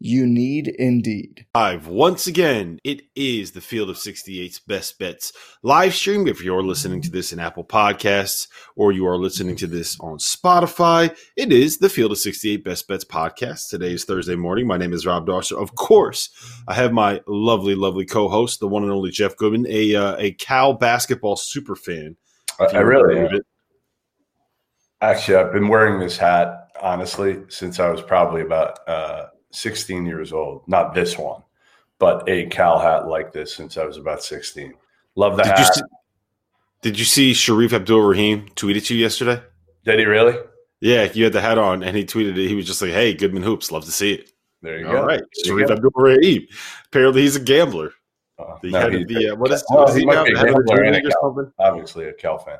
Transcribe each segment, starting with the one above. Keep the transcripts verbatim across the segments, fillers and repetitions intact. You need Indeed. Live once again, it is the Field of sixty-eight's Best Bets live stream. If you're listening to this in Apple Podcasts or you are listening to this on Spotify, it is the Field of sixty-eight Best Bets podcast. Today is Thursday morning. My name is Rob Dauster. Of course, I have my lovely, lovely co-host, the one and only Jeff Goodman, a uh, a Cal basketball superfan. I, I really am. It. Actually, I've been wearing this hat, honestly, since I was probably about uh, – sixteen years old, not this one, but a Cal hat like this since I was about sixteen. Love the did hat. You see, did you see Sharif Abdul Rahim tweet at you yesterday? Did he really? Yeah, you had the hat on, and he tweeted it. He was just like, "Hey, Goodman Hoops, love to see it." There you All go. All right, Sharif Abdul Rahim. Apparently, he's a gambler. Uh, the, no, he's the, uh, what is, well, what is he, he now? A Cal, obviously, a Cal fan.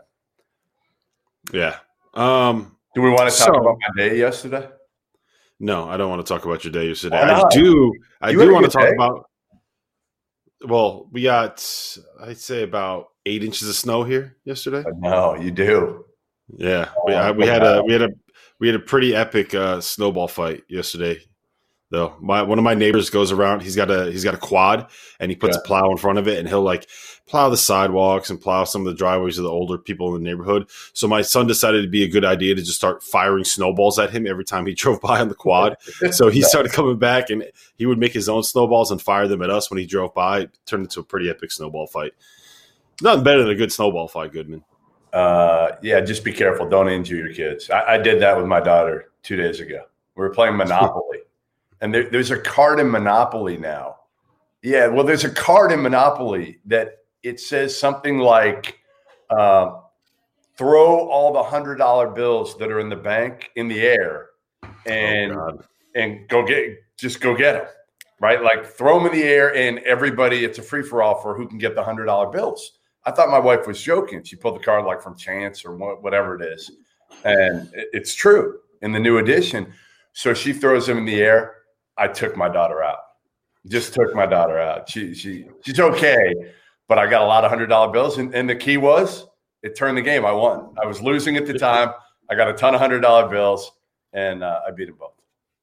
Yeah. Um, Do we want to talk so, about my day yesterday? No, I don't want to talk about your day yesterday. I do. I you do want to talk day. about. Well, we got, I'd say, about eight inches of snow here yesterday. No, you do. Yeah, oh, we, I, we had a we had a we had a pretty epic uh, snowball fight yesterday. Though my one of my neighbors goes around. He's got a he's got a quad, and he puts yeah. a plow in front of it, and he'll like plow the sidewalks and plow some of the driveways of the older people in the neighborhood. So my son decided it'd be a good idea to just start firing snowballs at him every time he drove by on the quad. So he started coming back, and he would make his own snowballs and fire them at us when he drove by. It turned into a pretty epic snowball fight. Nothing better than a good snowball fight, Goodman. Uh, yeah, just be careful. Don't injure your kids. I, I did that with my daughter two days ago. We were playing Monopoly. And there, there's a card in Monopoly now. Yeah, well, there's a card in Monopoly that it says something like, uh, throw all the one hundred dollar bills that are in the bank in the air and oh and go get just go get them, right? Like throw them in the air and everybody, it's a free-for-all for who can get the one hundred dollar bills. I thought my wife was joking. She pulled the card like from Chance or whatever it is. And it's true in the new edition. So she throws them in the air. I took my daughter out. Just took my daughter out. She she she's okay, but I got a lot of hundred dollar bills, and, and the key was it turned the game. I won. I was losing at the time. I got a ton of hundred dollar bills, and uh, I beat them both.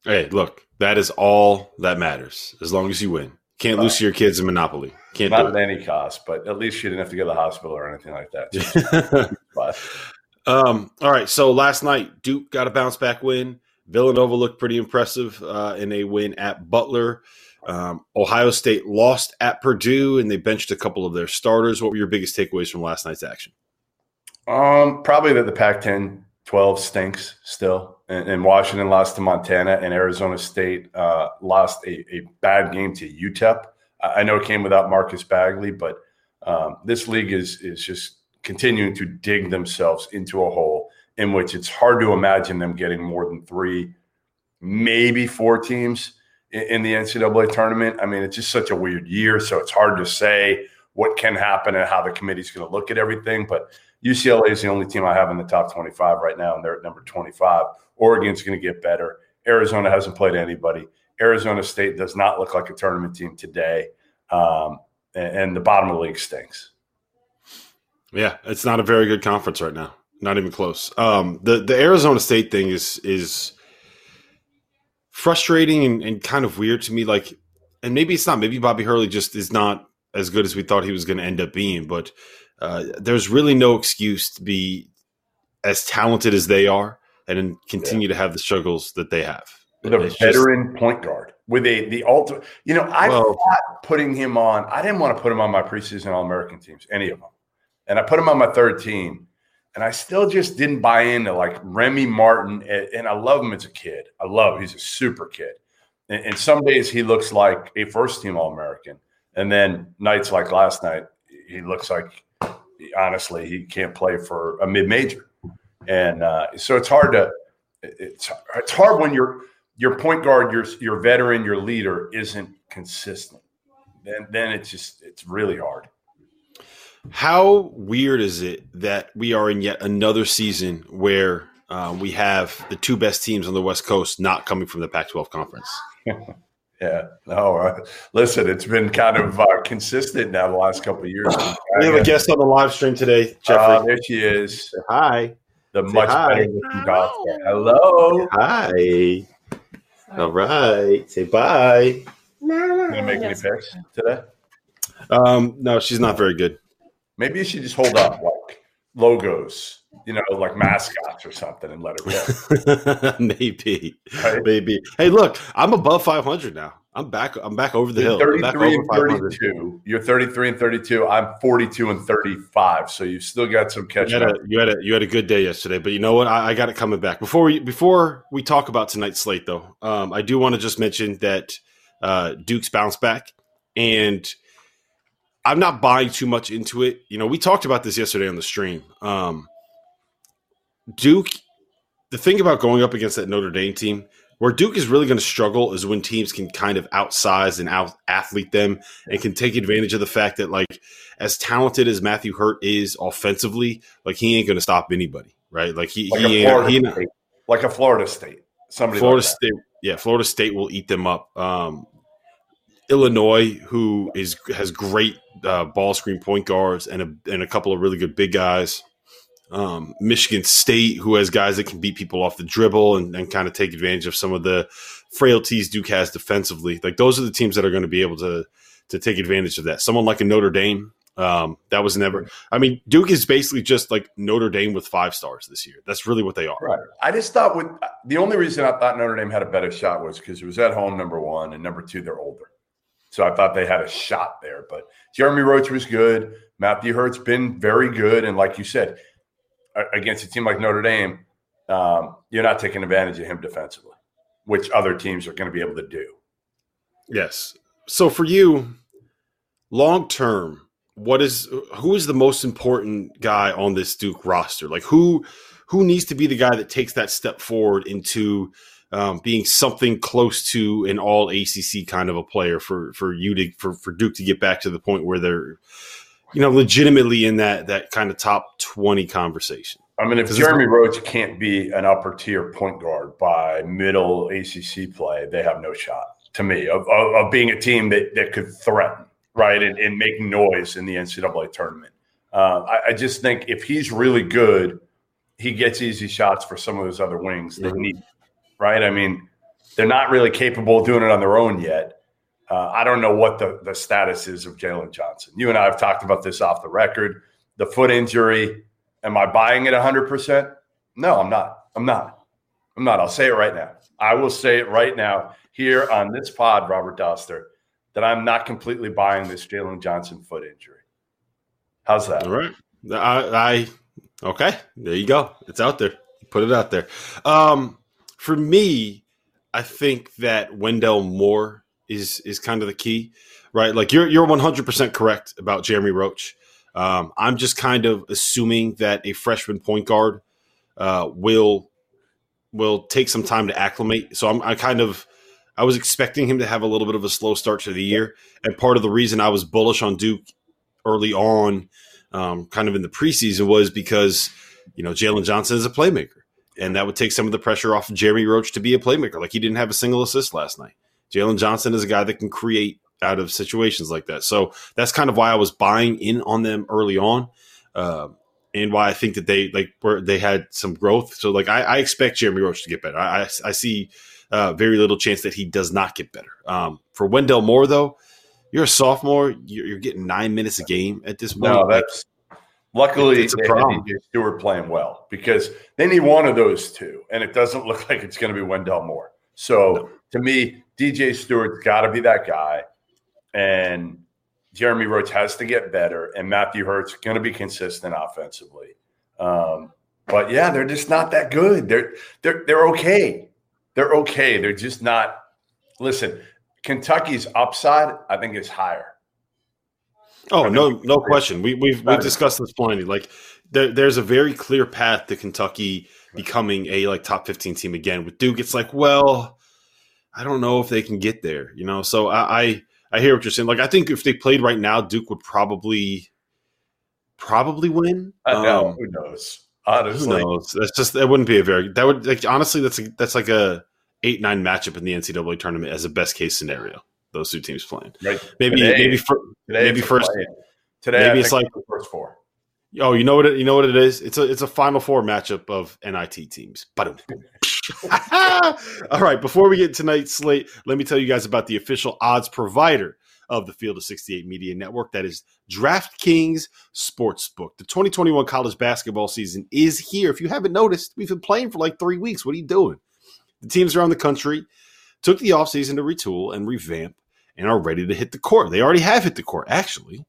Hey, look, that is all that matters. As long as you win, can't uh, lose to your kids in Monopoly. Can't not do it. At any cost, but at least she didn't have to go to the hospital or anything like that. um. All right. So last night, Duke got a bounce back win. Villanova looked pretty impressive uh, in a win at Butler. Um, Ohio State lost at Purdue, and they benched a couple of their starters. What were your biggest takeaways from last night's action? Um, probably that the Pac ten twelve stinks still, and, and Washington lost to Montana, and Arizona State uh, lost a, a bad game to U T E P. I know it came without Marcus Bagley, but um, this league is is just continuing to dig themselves into a hole in which it's hard to imagine them getting more than three, maybe four teams in, in the N C double A tournament. I mean, it's just such a weird year, so it's hard to say what can happen and how the committee's going to look at everything. But U C L A is the only team I have in the top twenty-five right now, and they're at number twenty-five. Oregon's going to get better. Arizona hasn't played anybody. Arizona State does not look like a tournament team today, um, and, and the bottom of the league stinks. Yeah, it's not a very good conference right now. Not even close. Um, the the Arizona State thing is is frustrating and, and kind of weird to me. Like, and maybe it's not. Maybe Bobby Hurley just is not as good as we thought he was going to end up being. But uh, there's really no excuse to be as talented as they are and continue yeah. to have the struggles that they have. With a veteran just, point guard. with a the ultimate. You know, I well, thought putting him on. I didn't want to put him on my preseason All-American teams, any of them, and I put him on my third team. And I still just didn't buy into like Remy Martin. And, and I love him as a kid. I love him. He's a super kid. And, and some days he looks like a first-team All-American. And then nights like last night, he looks like, honestly, he can't play for a mid-major. And uh, so it's hard to it's, – it's hard when your your point guard, your your veteran, your leader isn't consistent. Then, then it's just – it's really hard. How weird is it that we are in yet another season where uh, we have the two best teams on the West Coast not coming from the Pac twelve conference? Yeah. No, uh, listen, it's been kind of uh, consistent now the last couple of years. We have a guest on the live stream today, Jeffrey. Uh, there she is. Say hi. The Say much hi. Better looking golf guy. Hello. Say hi. All right. Say bye. Did you make any picks today? Um, no, she's not very good. Maybe you should just hold up like logos, you know, like mascots or something, and let it go. Maybe, right? Maybe. Hey, look, I'm above five hundred now. I'm back. I'm back over the you're hill. thirty-three and thirty-two. You're thirty-three and thirty-two. I'm forty-two and thirty-five. So you've still got some catch up. You had a you had a good day yesterday, but you know what? I, I got it coming back. Before we before we talk about tonight's slate, though, um, I do want to just mention that uh, Duke's bounce back and. I'm not buying too much into it. You know, we talked about this yesterday on the stream. Um, Duke, the thing about going up against that Notre Dame team, where Duke is really going to struggle is when teams can kind of outsize and out-athlete them and can take advantage of the fact that, like, as talented as Matthew Hurt is offensively, like, he ain't going to stop anybody, right? Like, he, like he, a, Florida he not, like a Florida State. Somebody Florida like State, yeah, Florida State will eat them up. Um, Illinois, who is has great uh, ball screen point guards and a, and a couple of really good big guys. Um, Michigan State, who has guys that can beat people off the dribble and, and kind of take advantage of some of the frailties Duke has defensively. Like those are the teams that are going to be able to to take advantage of that. Someone like a Notre Dame, um, that was never. I mean, Duke is basically just like Notre Dame with five stars this year. That's really what they are. Right. I just thought with the only reason I thought Notre Dame had a better shot was because it was at home, number one, and number two, they're older. So I thought they had a shot there. But Jeremy Roach was good. Matthew Hurt's been very good. And like you said, against a team like Notre Dame, um, you're not taking advantage of him defensively, which other teams are going to be able to do. Yes. So for you, long-term, what is who is the most important guy on this Duke roster? Like who who needs to be the guy that takes that step forward into – Um, being something close to an all A C C kind of a player for, for you to, for, for Duke to get back to the point where they're, you know, legitimately in that, that kind of top twenty conversation. I mean, if Jeremy Roach can't be an upper tier point guard by middle A C C play, they have no shot to me of, of, of being a team that, that could threaten, right. And, and make noise in the N C double A tournament. Uh, I, I just think if he's really good, he gets easy shots for some of those other wings that mm-hmm. need. Right, I mean, they're not really capable of doing it on their own yet. Uh, I don't know what the, the status is of Jalen Johnson. You and I have talked about this off the record. The foot injury, am I buying it one hundred percent? No, I'm not. I'm not. I'm not. I'll say it right now. I will say it right now here on this pod, Robert Dauster, that I'm not completely buying this Jalen Johnson foot injury. How's that? All right. I, I okay. There you go. It's out there. Put it out there. Um, For me, I think that Wendell Moore is is kind of the key, right? Like you're you're one hundred percent correct about Jeremy Roach. Um, I'm just kind of assuming that a freshman point guard uh, will will take some time to acclimate. So I'm I kind of I was expecting him to have a little bit of a slow start to the year, and part of the reason I was bullish on Duke early on, um, kind of in the preseason, was because you know Jalen Johnson is a playmaker. And that would take some of the pressure off of Jeremy Roach to be a playmaker. Like he didn't have a single assist last night. Jalen Johnson is a guy that can create out of situations like that. So that's kind of why I was buying in on them early on, uh, and why I think that they like were they had some growth. So like I, I expect Jeremy Roach to get better. I, I, I see uh, very little chance that he does not get better. Um, for Wendell Moore though, you're a sophomore. You're, you're getting nine minutes a game at this point. No, that's. Luckily, it's a problem. They had D J Stewart playing well because they need one of those two, and it doesn't look like it's going to be Wendell Moore. So, no. To me, D J Stewart's got to be that guy, and Jeremy Roach has to get better, and Matthew Hurt's going to be consistent offensively. Um, but, yeah, they're just not that good. They're they're they're okay. They're okay. They're just not – listen, Kentucky's upside, I think, is higher. Oh, no no question. We, we've we've discussed this plenty. Like, there, there's a very clear path to Kentucky becoming a, like, top fifteen team again. With Duke, it's like, well, I don't know if they can get there, you know? So I, I I hear what you're saying. Like, I think if they played right now, Duke would probably probably win. I know. Um, who knows? Honestly. Who knows? That's just, that wouldn't be a very – that would, like, honestly, that's a, that's like a eight nine matchup in the N C double A tournament as a best-case scenario. Those two teams playing. Right. Maybe today, maybe for, today maybe first play. Today maybe it's like the first four. Oh, you know what it, you know what it is? It's a it's a Final Four matchup of N I T teams. All right, before we get tonight's slate, let me tell you guys about the official odds provider of the Field of sixty-eight Media Network. That is DraftKings Sportsbook. The twenty twenty-one college basketball season is here. If you haven't noticed, we've been playing for like three weeks. What are you doing? The teams around the country took the offseason to retool and revamp and are ready to hit the court. They already have hit the court, actually.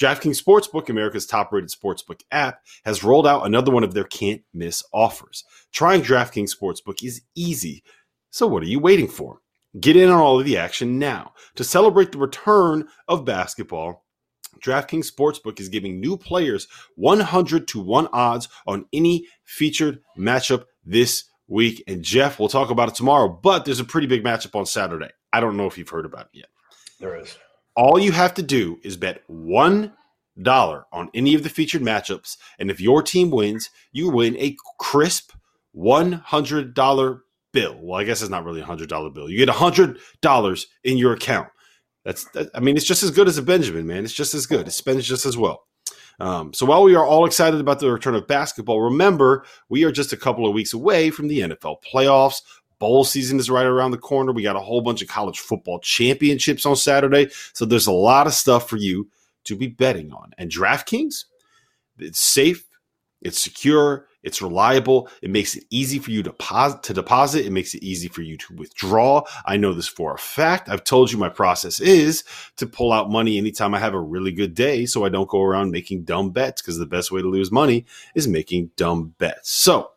DraftKings Sportsbook, America's top-rated sportsbook app, has rolled out another one of their can't-miss offers. Trying DraftKings Sportsbook is easy, so what are you waiting for? Get in on all of the action now. To celebrate the return of basketball, DraftKings Sportsbook is giving new players one hundred to one odds on any featured matchup this week. And Jeff, we'll talk about it tomorrow, but there's a pretty big matchup on Saturday. I don't know if you've heard about it yet. There is. All you have to do is bet one dollar on any of the featured matchups, and if your team wins, you win a crisp one hundred dollar bill. Well, I guess it's not really a one hundred dollar bill. You get one hundred dollars in your account. That's, that, I mean, it's just as good as a Benjamin, man. It's just as good. It spends just as well. Um, so while we are all excited about the return of basketball, remember, we are just a couple of weeks away from the N F L playoffs. Bowl season is right around the corner. We got a whole bunch of college football championships on Saturday. So there's a lot of stuff for you to be betting on. And DraftKings, it's safe, it's secure, it's reliable. It makes it easy for you to, pos- to deposit. It makes it easy for you to withdraw. I know this for a fact. I've told you my process is to pull out money anytime I have a really good day so I don't go around making dumb bets, because the best way to lose money is making dumb bets. So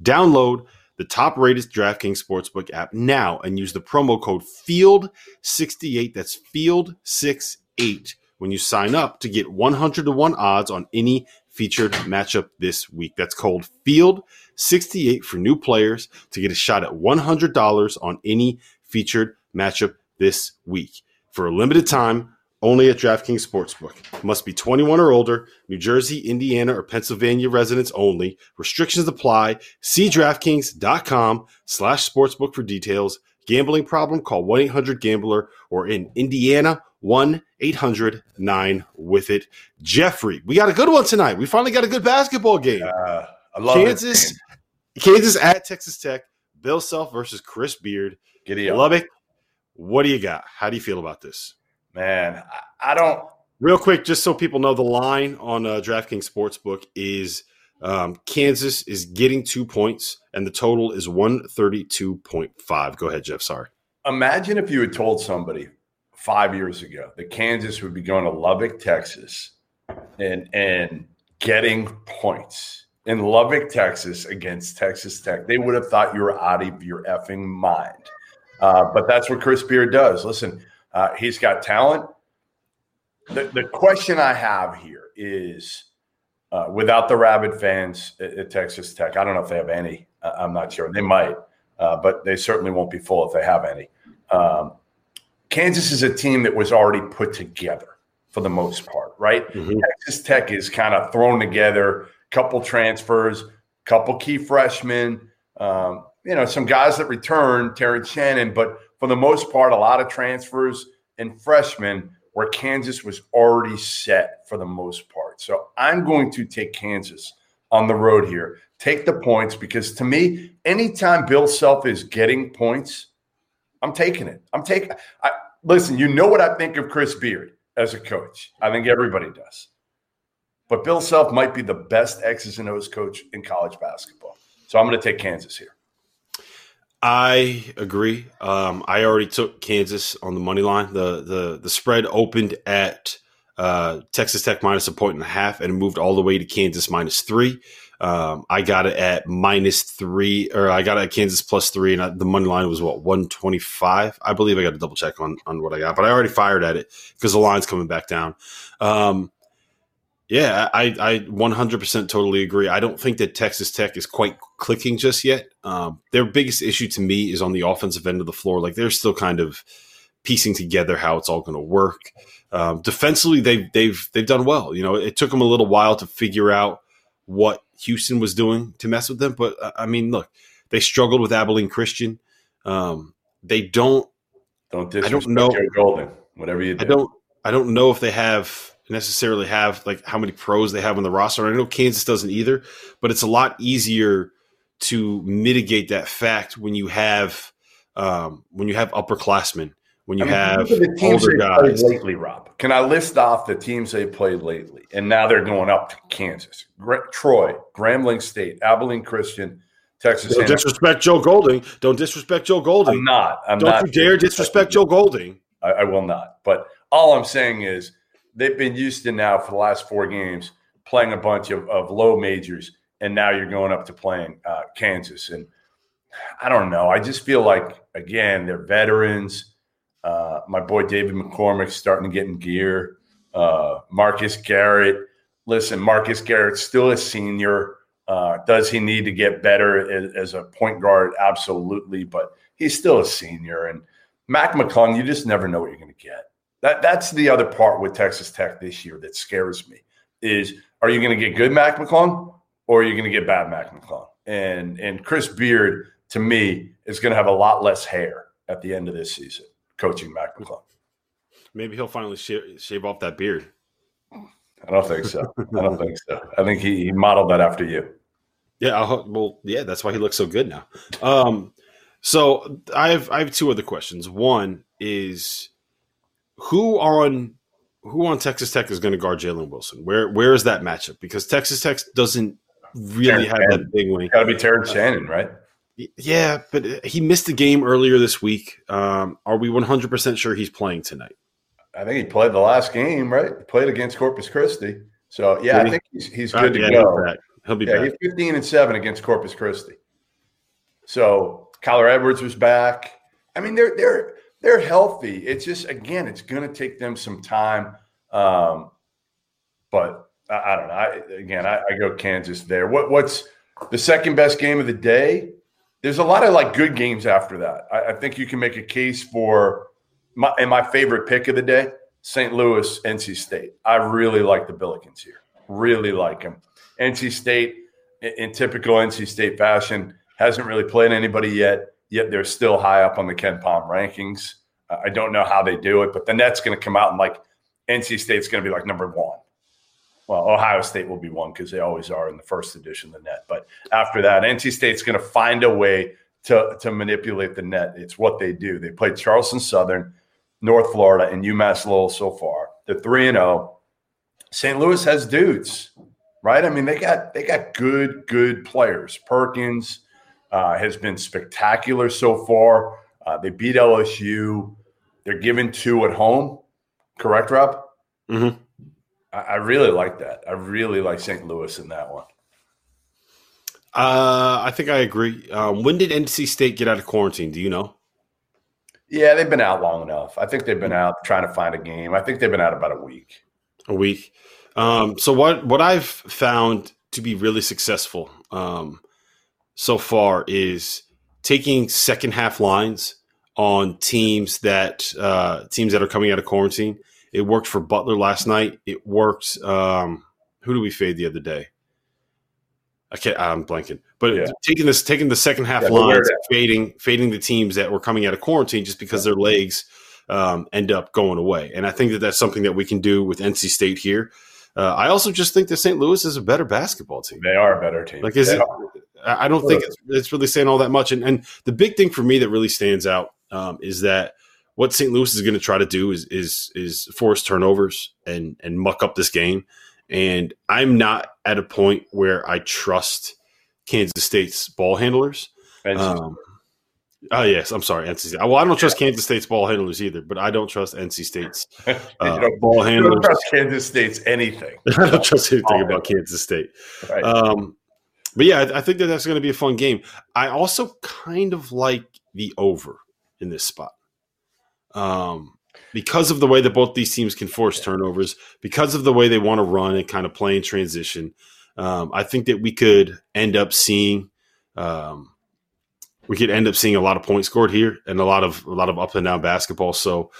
download the top-rated DraftKings Sportsbook app now and use the promo code field sixty-eight, that's field sixty-eight, when you sign up to get one hundred to one odds on any featured matchup this week. That's code field sixty-eight for new players to get a shot at one hundred dollars on any featured matchup this week. For a limited time, only at DraftKings Sportsbook. Must be twenty-one or older, New Jersey, Indiana, or Pennsylvania residents only. Restrictions apply. See DraftKings.com slash sportsbook for details. Gambling problem? Call one eight hundred gambler, or in Indiana, one eight hundred nine with it. Jeffrey, we got a good one tonight. We finally got a good basketball game. Uh, I love Kansas, it. Kansas at Texas Tech. Bill Self versus Chris Beard. Giddy up. Lubbock, what do you got? How do you feel about this? Man, I don't – real quick, just so people know, the line on uh, DraftKings Sportsbook is um, Kansas is getting two points, and the total is one thirty-two point five. Go ahead, Jeff. Sorry. Imagine if you had told somebody five years ago that Kansas would be going to Lubbock, Texas, and and getting points in Lubbock, Texas against Texas Tech. They would have thought you were out of your effing mind. Uh, but that's what Chris Beard does. Listen – Uh, he's got talent. The, the question I have here is, uh, without the rabid fans at, at Texas Tech, I don't know if they have any. Uh, I'm not sure. They might, uh, but they certainly won't be full if they have any. Um, Kansas is a team that was already put together for the most part, right? Mm-hmm. Texas Tech is kind of thrown together, couple transfers, couple key freshmen, um, you know, some guys that return, Terrence Shannon, but for the most part, a lot of transfers and freshmen where Kansas was already set for the most part. So I'm going to take Kansas on the road here. Take the points, because to me, anytime Bill Self is getting points, I'm taking it. I'm taking – listen, you know what I think of Chris Beard as a coach. I think everybody does. But Bill Self might be the best X's and O's coach in college basketball. So I'm going to take Kansas here. I agree. Um, I already took Kansas on the money line. The the the spread opened at uh, Texas Tech minus a point and a half, and it moved all the way to Kansas minus three. Um, I got it at minus three, or I got it at Kansas plus three, and I, the money line was what one twenty-five. I believe I got to double check on on what I got, but I already fired at it because the line's coming back down. Um, Yeah, I, I one hundred percent totally agree. I don't think that Texas Tech is quite clicking just yet. Um, their biggest issue to me is on the offensive end of the floor. Like, they're still kind of piecing together how it's all going to work. Um, defensively, they've they've they've done well. You know, it took them a little while to figure out what Houston was doing to mess with them. But I mean, look, they struggled with Abilene Christian. Um, they don't. Don't disrespect Jared Golden. Whatever you do, I don't. I don't know if they have. necessarily have like how many pros they have on the roster. I know Kansas doesn't either, but it's a lot easier to mitigate that fact when you have um, when you have upperclassmen, when you I mean, have the teams older guys. Lately, Rob, can I list off the teams they played lately? And now they're going up to Kansas, Gr- Troy, Grambling State, Abilene Christian, Texas. Don't disrespect Joe Golding. Don't disrespect Joe Golding. I'm not. I'm Don't not you dare disrespect Joe Golding. I, I will not. But all I'm saying is, they've been used to now for the last four games playing a bunch of, of low majors, and now you're going up to playing uh, Kansas. And I don't know. I just feel like, again, they're veterans. Uh, my boy David McCormack's starting to get in gear. Uh, Marcus Garrett. Listen, Marcus Garrett's still a senior. Uh, does he need to get better as, as a point guard? Absolutely. But he's still a senior. And Mac McClung, you just never know what you're going to get. That That's the other part with Texas Tech this year that scares me is, are you going to get good Mac McClung or are you going to get bad Mac McClung? And and Chris Beard, to me, is going to have a lot less hair at the end of this season coaching Mac McClung. Maybe he'll finally shave, shave off that beard. I don't think so. I don't think so. I think he, he modeled that after you. Yeah, I'll, well, yeah, that's why he looks so good now. Um, so I have I have two other questions. One is – Who on who on Texas Tech is going to guard Jalen Wilson? Where where is that matchup? Because Texas Tech doesn't really Terrence have Shannon. that big wing. Got to be Terrence uh, Shannon, right? Yeah, but he missed a game earlier this week. Um, are we one hundred percent sure he's playing tonight? I think he played the last game, right? He played against Corpus Christi. So yeah, Did I he? think he's he's good uh, to yeah, go. He'll, he'll be yeah, back. He's fifteen and seven against Corpus Christi. So Kyler Edwards was back. I mean, they're they're. They're healthy. It's just, again, it's going to take them some time. Um, but I, I don't know. I, again, I, I go Kansas there. What, what's the second best game of the day? There's a lot of, like, good games after that. I, I think you can make a case for my, and my favorite pick of the day, Saint Louis, N C State. I really like the Billikens here. Really like them. N C State, in, in typical N C State fashion, hasn't really played anybody yet. Yet they're still high up on the Ken Palm rankings. I don't know how they do it, but the net's going to come out and, like, N C State's going to be, like, number one. Well, Ohio State will be one because they always are in the first edition of the net. But after that, N C State's going to find a way to, to manipulate the net. It's what they do. They played Charleston Southern, North Florida, and UMass Lowell so far. They're three and oh. Saint Louis has dudes, right? I mean, they got they got good, good players. Perkins – Uh, has been spectacular so far. Uh, they beat L S U. They're given two at home. Correct, Rob? Mm-hmm. I, I really like that. I really like Saint Louis in that one. Uh, I think I agree. Um, when did N C State get out of quarantine? Do you know? Yeah, they've been out long enough. I think they've been out trying to find a game. I think they've been out about a week. A week. Um, so what, what I've found to be really successful um, – so far is taking second half lines on teams that uh, teams that are coming out of quarantine. It worked for Butler last night. It worked. Um, who do we fade the other day? I can't. I'm blanking. But yeah. taking this, taking the second half yeah, lines, fading, fading the teams that were coming out of quarantine just because yeah. their legs um, end up going away. And I think that that's something that we can do with N C State here. Uh, I also just think that Saint Louis is a better basketball team. They are a better team. Like is they it? Are. I don't think it's, it's really saying all that much. And, and the big thing for me that really stands out um, is that what Saint Louis is going to try to do is is is force turnovers and and muck up this game. And I'm not at a point where I trust Kansas State's ball handlers. Um, Oh, yes. I'm sorry, N C State. Well, I don't trust yeah. Kansas State's ball handlers either, but I don't trust N C State's uh, don't, ball handlers. I don't trust Kansas State's anything. I don't trust anything about Kansas State. Right. Um, but, yeah, I, I think that that's going to be a fun game. I also kind of like the over in this spot. Um, because of the way that both these teams can force turnovers, because of the way they want to run and kind of play in transition, um, I think that we could end up seeing um, – we could end up seeing a lot of points scored here and a lot of a lot of up and down basketball. So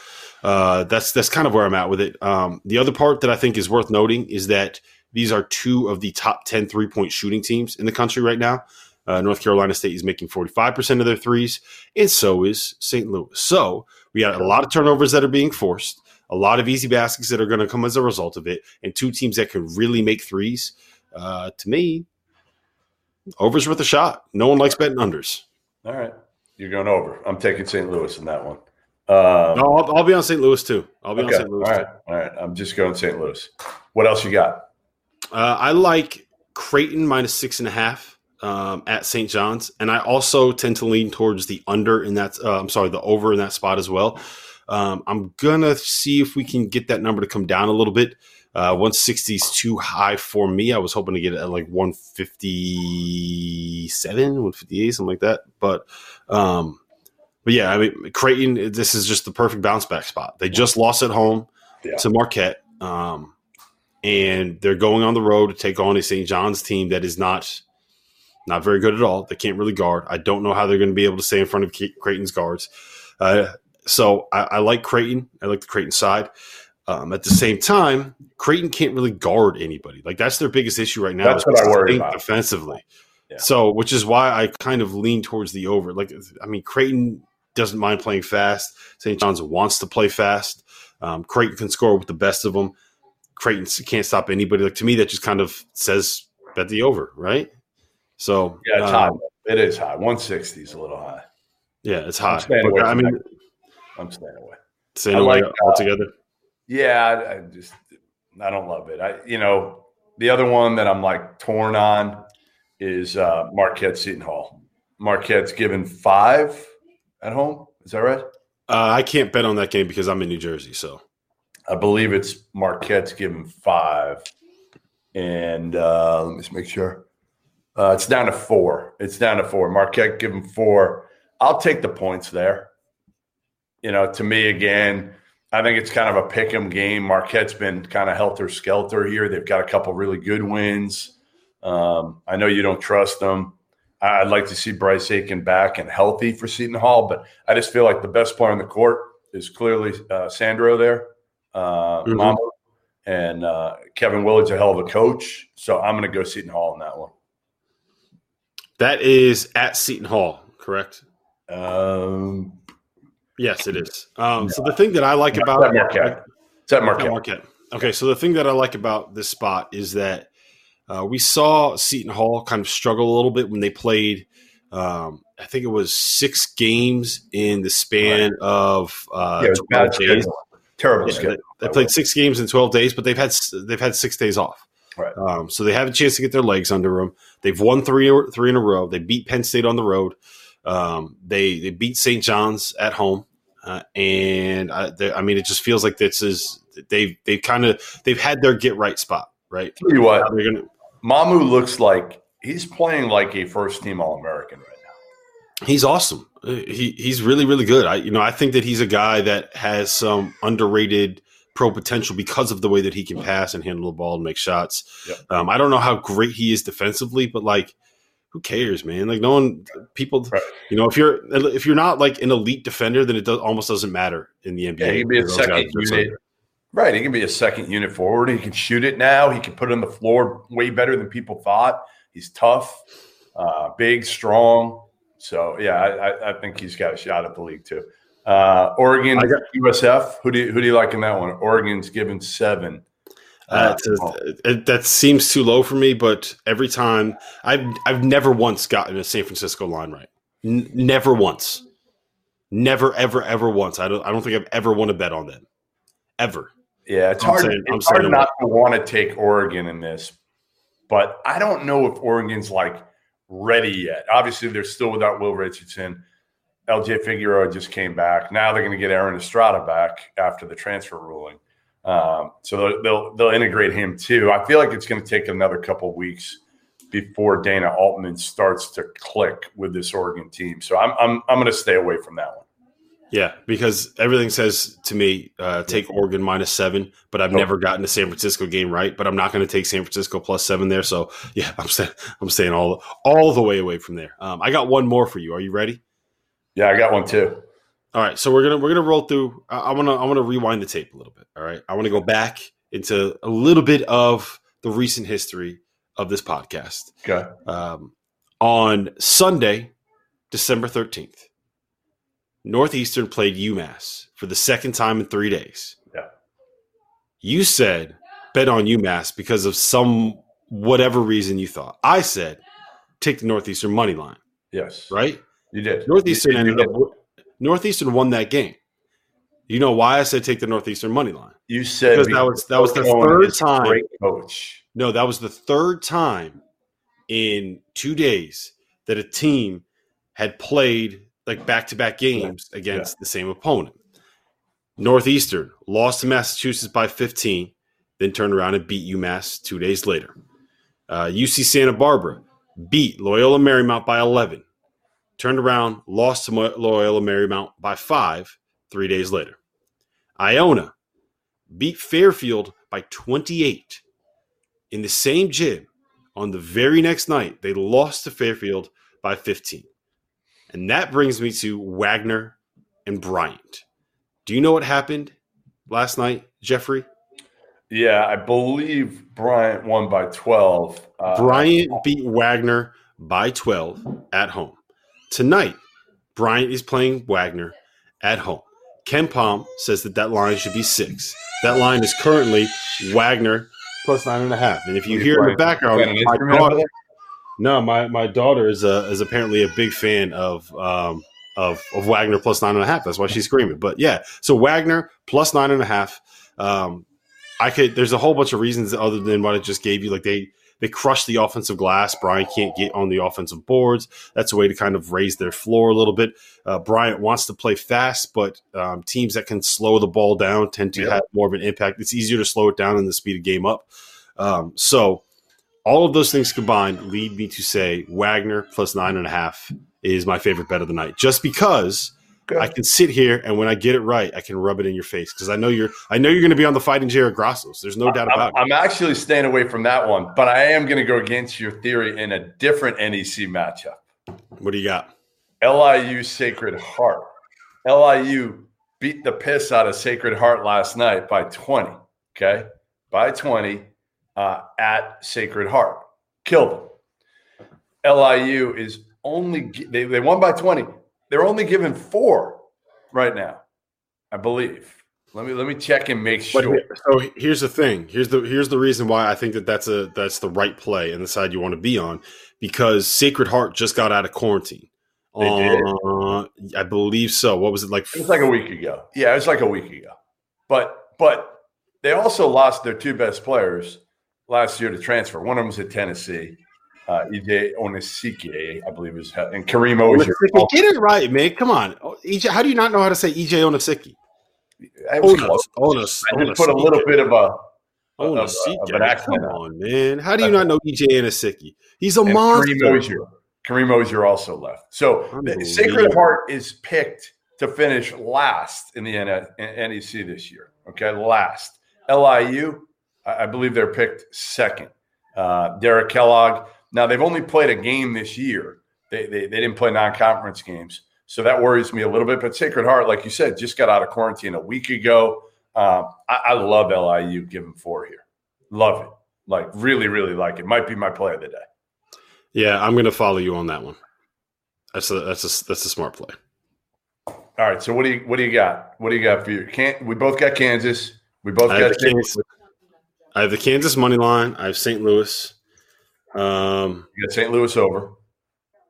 uh, that's that's kind of where I'm at with it. Um, the other part that I think is worth noting is that these are two of the top ten three-point shooting teams in the country right now. Uh, North Carolina State is making forty-five percent of their threes, and so is Saint Louis. So we got a lot of turnovers that are being forced, a lot of easy baskets that are going to come as a result of it, and two teams that can really make threes. Uh, to me, over's worth a shot. No one likes betting unders. All right. You're going over. I'm taking Saint Louis in that one. Um, no, I'll, I'll be on Saint Louis, too. I'll be okay. on Saint Louis, all right. too. All right. I'm just going Saint Louis. What else you got? Uh, I like Creighton minus six and a half um, at Saint John's. And I also tend to lean towards the under in that uh, – I'm sorry, the over in that spot as well. Um, I'm going to see if we can get that number to come down a little bit. Uh, one sixty is too high for me. I was hoping to get it at like one fifty-seven, one fifty-eight, something like that. But, um, but yeah, I mean, Creighton, this is just the perfect bounce back spot. They just lost at home yeah. to Marquette, um, and they're going on the road to take on a Saint John's team that is not not very good at all. They can't really guard. I don't know how they're going to be able to stay in front of Creighton's guards. Uh, so I, I like Creighton. I like the Creighton side. Um, at the same time, Creighton can't really guard anybody. Like, that's their biggest issue right now. That's what I worry about. Defensively. Yeah. So, which is why I kind of lean towards the over. Like, I mean, Creighton doesn't mind playing fast. Saint John's wants to play fast. Um, Creighton can score with the best of them. Creighton can't stop anybody. Like, to me, that just kind of says bet the over, right? So, yeah, it's um, high. It is high. one sixty is a little high. Yeah, it's high. I'm staying but, away. I mean, I'm staying away. Staying away like, altogether. Uh, Yeah, I, I just I don't love it. I you know the other one that I'm like torn on is uh, Marquette Seton Hall. Marquette's given five at home. Is that right? Uh, I can't bet on that game because I'm in New Jersey. So I believe it's Marquette's given five, and uh, let me just make sure uh, it's down to four. It's down to four. Marquette given four. I'll take the points there. You know, to me again. I think it's kind of a pick-em game. Marquette's been kind of helter-skelter here. They've got a couple really good wins. Um, I know you don't trust them. I'd like to see Bryce Aiken back and healthy for Seton Hall, but I just feel like the best player on the court is clearly uh, Sandro there, uh, mm-hmm. Mama, and uh, Kevin Willard's a hell of a coach. So I'm going to go Seton Hall in that one. That is at Seton Hall, correct? Um Yes, it is. Um, so the thing that I like about – Marquette. It's at Marquette. Marquette. Okay, so the thing that I like about this spot is that uh, we saw Seton Hall kind of struggle a little bit when they played um, – I think it was six games in the span of uh, yeah, twelve days. Terrible yeah, schedule. They, they played six games in twelve days, but they've had they've had six days off. Right. Um, so they have a chance to get their legs under them. They've won three, three in a row. They beat Penn State on the road. Um, they, they beat Saint John's at home. Uh, and I, they, I mean, it just feels like this is, they've, they've kind of, they've had their get right spot, right? Tell you what, gonna, Mamu looks like he's playing like a first team All American right now. He's awesome. He he's really, really good. I, you know, I think that he's a guy that has some underrated pro potential because of the way that he can pass and handle the ball and make shots. Yep. Um, I don't know how great he is defensively, but like, who cares, man? Like no one, people, right. you know, if you're if you're not like an elite defender, then it does, almost doesn't matter in the N B A. Yeah, he can be a second unit, right? He can be a second unit forward. He can shoot it now. He can put it on the floor way better than people thought. He's tough, uh, big, strong. So yeah, I, I think he's got a shot at the league too. Uh, Oregon, got, U S F. Who do you, who do you like in that one? Oregon's given seven. Uh, to, it, that seems too low for me, but every time I've I've never once gotten a San Francisco line right. N- never once, never ever ever once. I don't I don't think I've ever won a bet on them, ever. Yeah, it's I'm hard. Saying, it's hard not to want to take Oregon in this, but I don't know if Oregon's like ready yet. Obviously, they're still without Will Richardson. L J Figueroa just came back. Now they're going to get Aaron Estrada back after the transfer ruling. Um, so they'll, they'll they'll integrate him too. I feel like it's going to take another couple of weeks before Dana Altman starts to click with this Oregon team. So I'm I'm I'm going to stay away from that one. Yeah, because everything says to me, uh, take Oregon minus seven, but I've nope. never gotten the San Francisco game right. But I'm not going to take San Francisco plus seven there. So yeah, I'm staying I'm staying all all the way away from there. Um, I got one more for you. Are you ready? Yeah, I got one too. All right, so we're gonna we're gonna roll through. I, I wanna I wanna rewind the tape a little bit. All right, I wanna go back into a little bit of the recent history of this podcast. Okay. Um, on Sunday, December thirteenth, Northeastern played UMass for the second time in three days. Yeah. You said bet on UMass because of some whatever reason you thought. I said take the Northeastern money line. Yes. Right. You did. Northeastern you did. ended up. Northeastern won that game. You know why I said take the Northeastern money line? You said because that was that was the third time. Great coach. No, that was the third time in two days that a team had played like back-to-back games yeah. against yeah. the same opponent. Northeastern lost to Massachusetts by fifteen, then turned around and beat UMass two days later. Uh, U C Santa Barbara beat Loyola Marymount by eleven. Turned around, lost to Loyola Marymount by five three days later. Iona beat Fairfield by twenty-eight in the same gym. On the very next night, they lost to Fairfield by fifteen. And that brings me to Wagner and Bryant. Do you know what happened last night, Jeffrey? Yeah, I believe Bryant won by twelve. Uh, Bryant beat Wagner by twelve at home. Tonight, Bryant is playing Wagner at home. Ken Pom says that that line should be six. That line is currently Wagner plus nine and a half. And if you hear in the background, my daughter, no, my, my daughter is a, is apparently a big fan of um of, of Wagner plus nine and a half. That's why she's screaming. But yeah, so Wagner plus nine and a half. Um, I could. There's a whole bunch of reasons other than what I just gave you. Like they. They crush the offensive glass. Bryant can't get on the offensive boards. That's a way to kind of raise their floor a little bit. Uh, Bryant wants to play fast, but um, teams that can slow the ball down tend to yeah. have more of an impact. It's easier to slow it down than the speed of game up. Um, so all of those things combined lead me to say Wagner plus nine and a half is my favorite bet of the night, just because Good. I can sit here and when I get it right, I can rub it in your face because I know you're. I know you're going to be on the fighting Jared Grosso. So there's no doubt about I'm, it. I'm actually staying away from that one, but I am going to go against your theory in a different N E C matchup. What do you got? L I U Sacred Heart. L I U beat the piss out of Sacred Heart last night by twenty. Okay, by twenty uh, at Sacred Heart, killed them. L I U is only they they won by twenty. They're only given four right now, I believe. Let me let me check and make sure. So here's the thing. Here's the here's the reason why I think that that's a that's the right play and the side you want to be on, because Sacred Heart just got out of quarantine. They did. Uh, I believe so. What was it like? It was like a week ago. Yeah, it was like a week ago. But but they also lost their two best players last year to transfer. One of them was at Tennessee. Uh, E J. Anosike, I believe, is and Kareem Ozier. Get it right, man. Come on. E J, how do you not know how to say E J. Anosike? I was Onas, Onas, I just Onas, put a little Onas, bit of a Anosike. Of, of an accent Come on, man. How do you not know E J. Anosike? He's a and monster. Kareem Ozier. Kareem Ozier also left. So Sacred Heart is picked to finish last in the N E C this year. Okay, last. L I U, I believe they're picked second. Uh, Derek Kellogg. Now, they've only played a game this year. They, they they didn't play non-conference games. So that worries me a little bit. But Sacred Heart, like you said, just got out of quarantine a week ago. Um, I, I love L I U giving four here. Love it. Like, really, really like it. Might be my play of the day. Yeah, I'm going to follow you on that one. That's a, that's a, that's a smart play. All right, so what do you what do you got? What do you got for you? Can't, we both got Kansas. We both I got Kansas. I have the Kansas money line. I have Saint Louis. Um, you got Saint Louis over.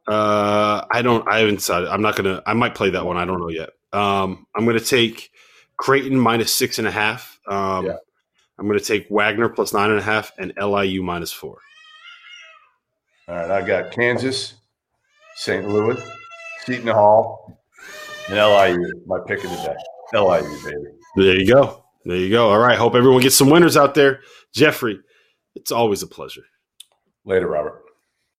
Uh, I don't. I haven't decided. I'm not gonna. I might play that one. I don't know yet. Um, I'm gonna take Creighton minus six and a half. Um, yeah. I'm gonna take Wagner plus nine and a half and L I U minus four. All right, I got Kansas, Saint Louis, Seton Hall, And L I U, my pick of the day. L I U, baby. There you go. There you go. All right. Hope everyone gets some winners out there. Jeffrey, it's always a pleasure. Later, Robert.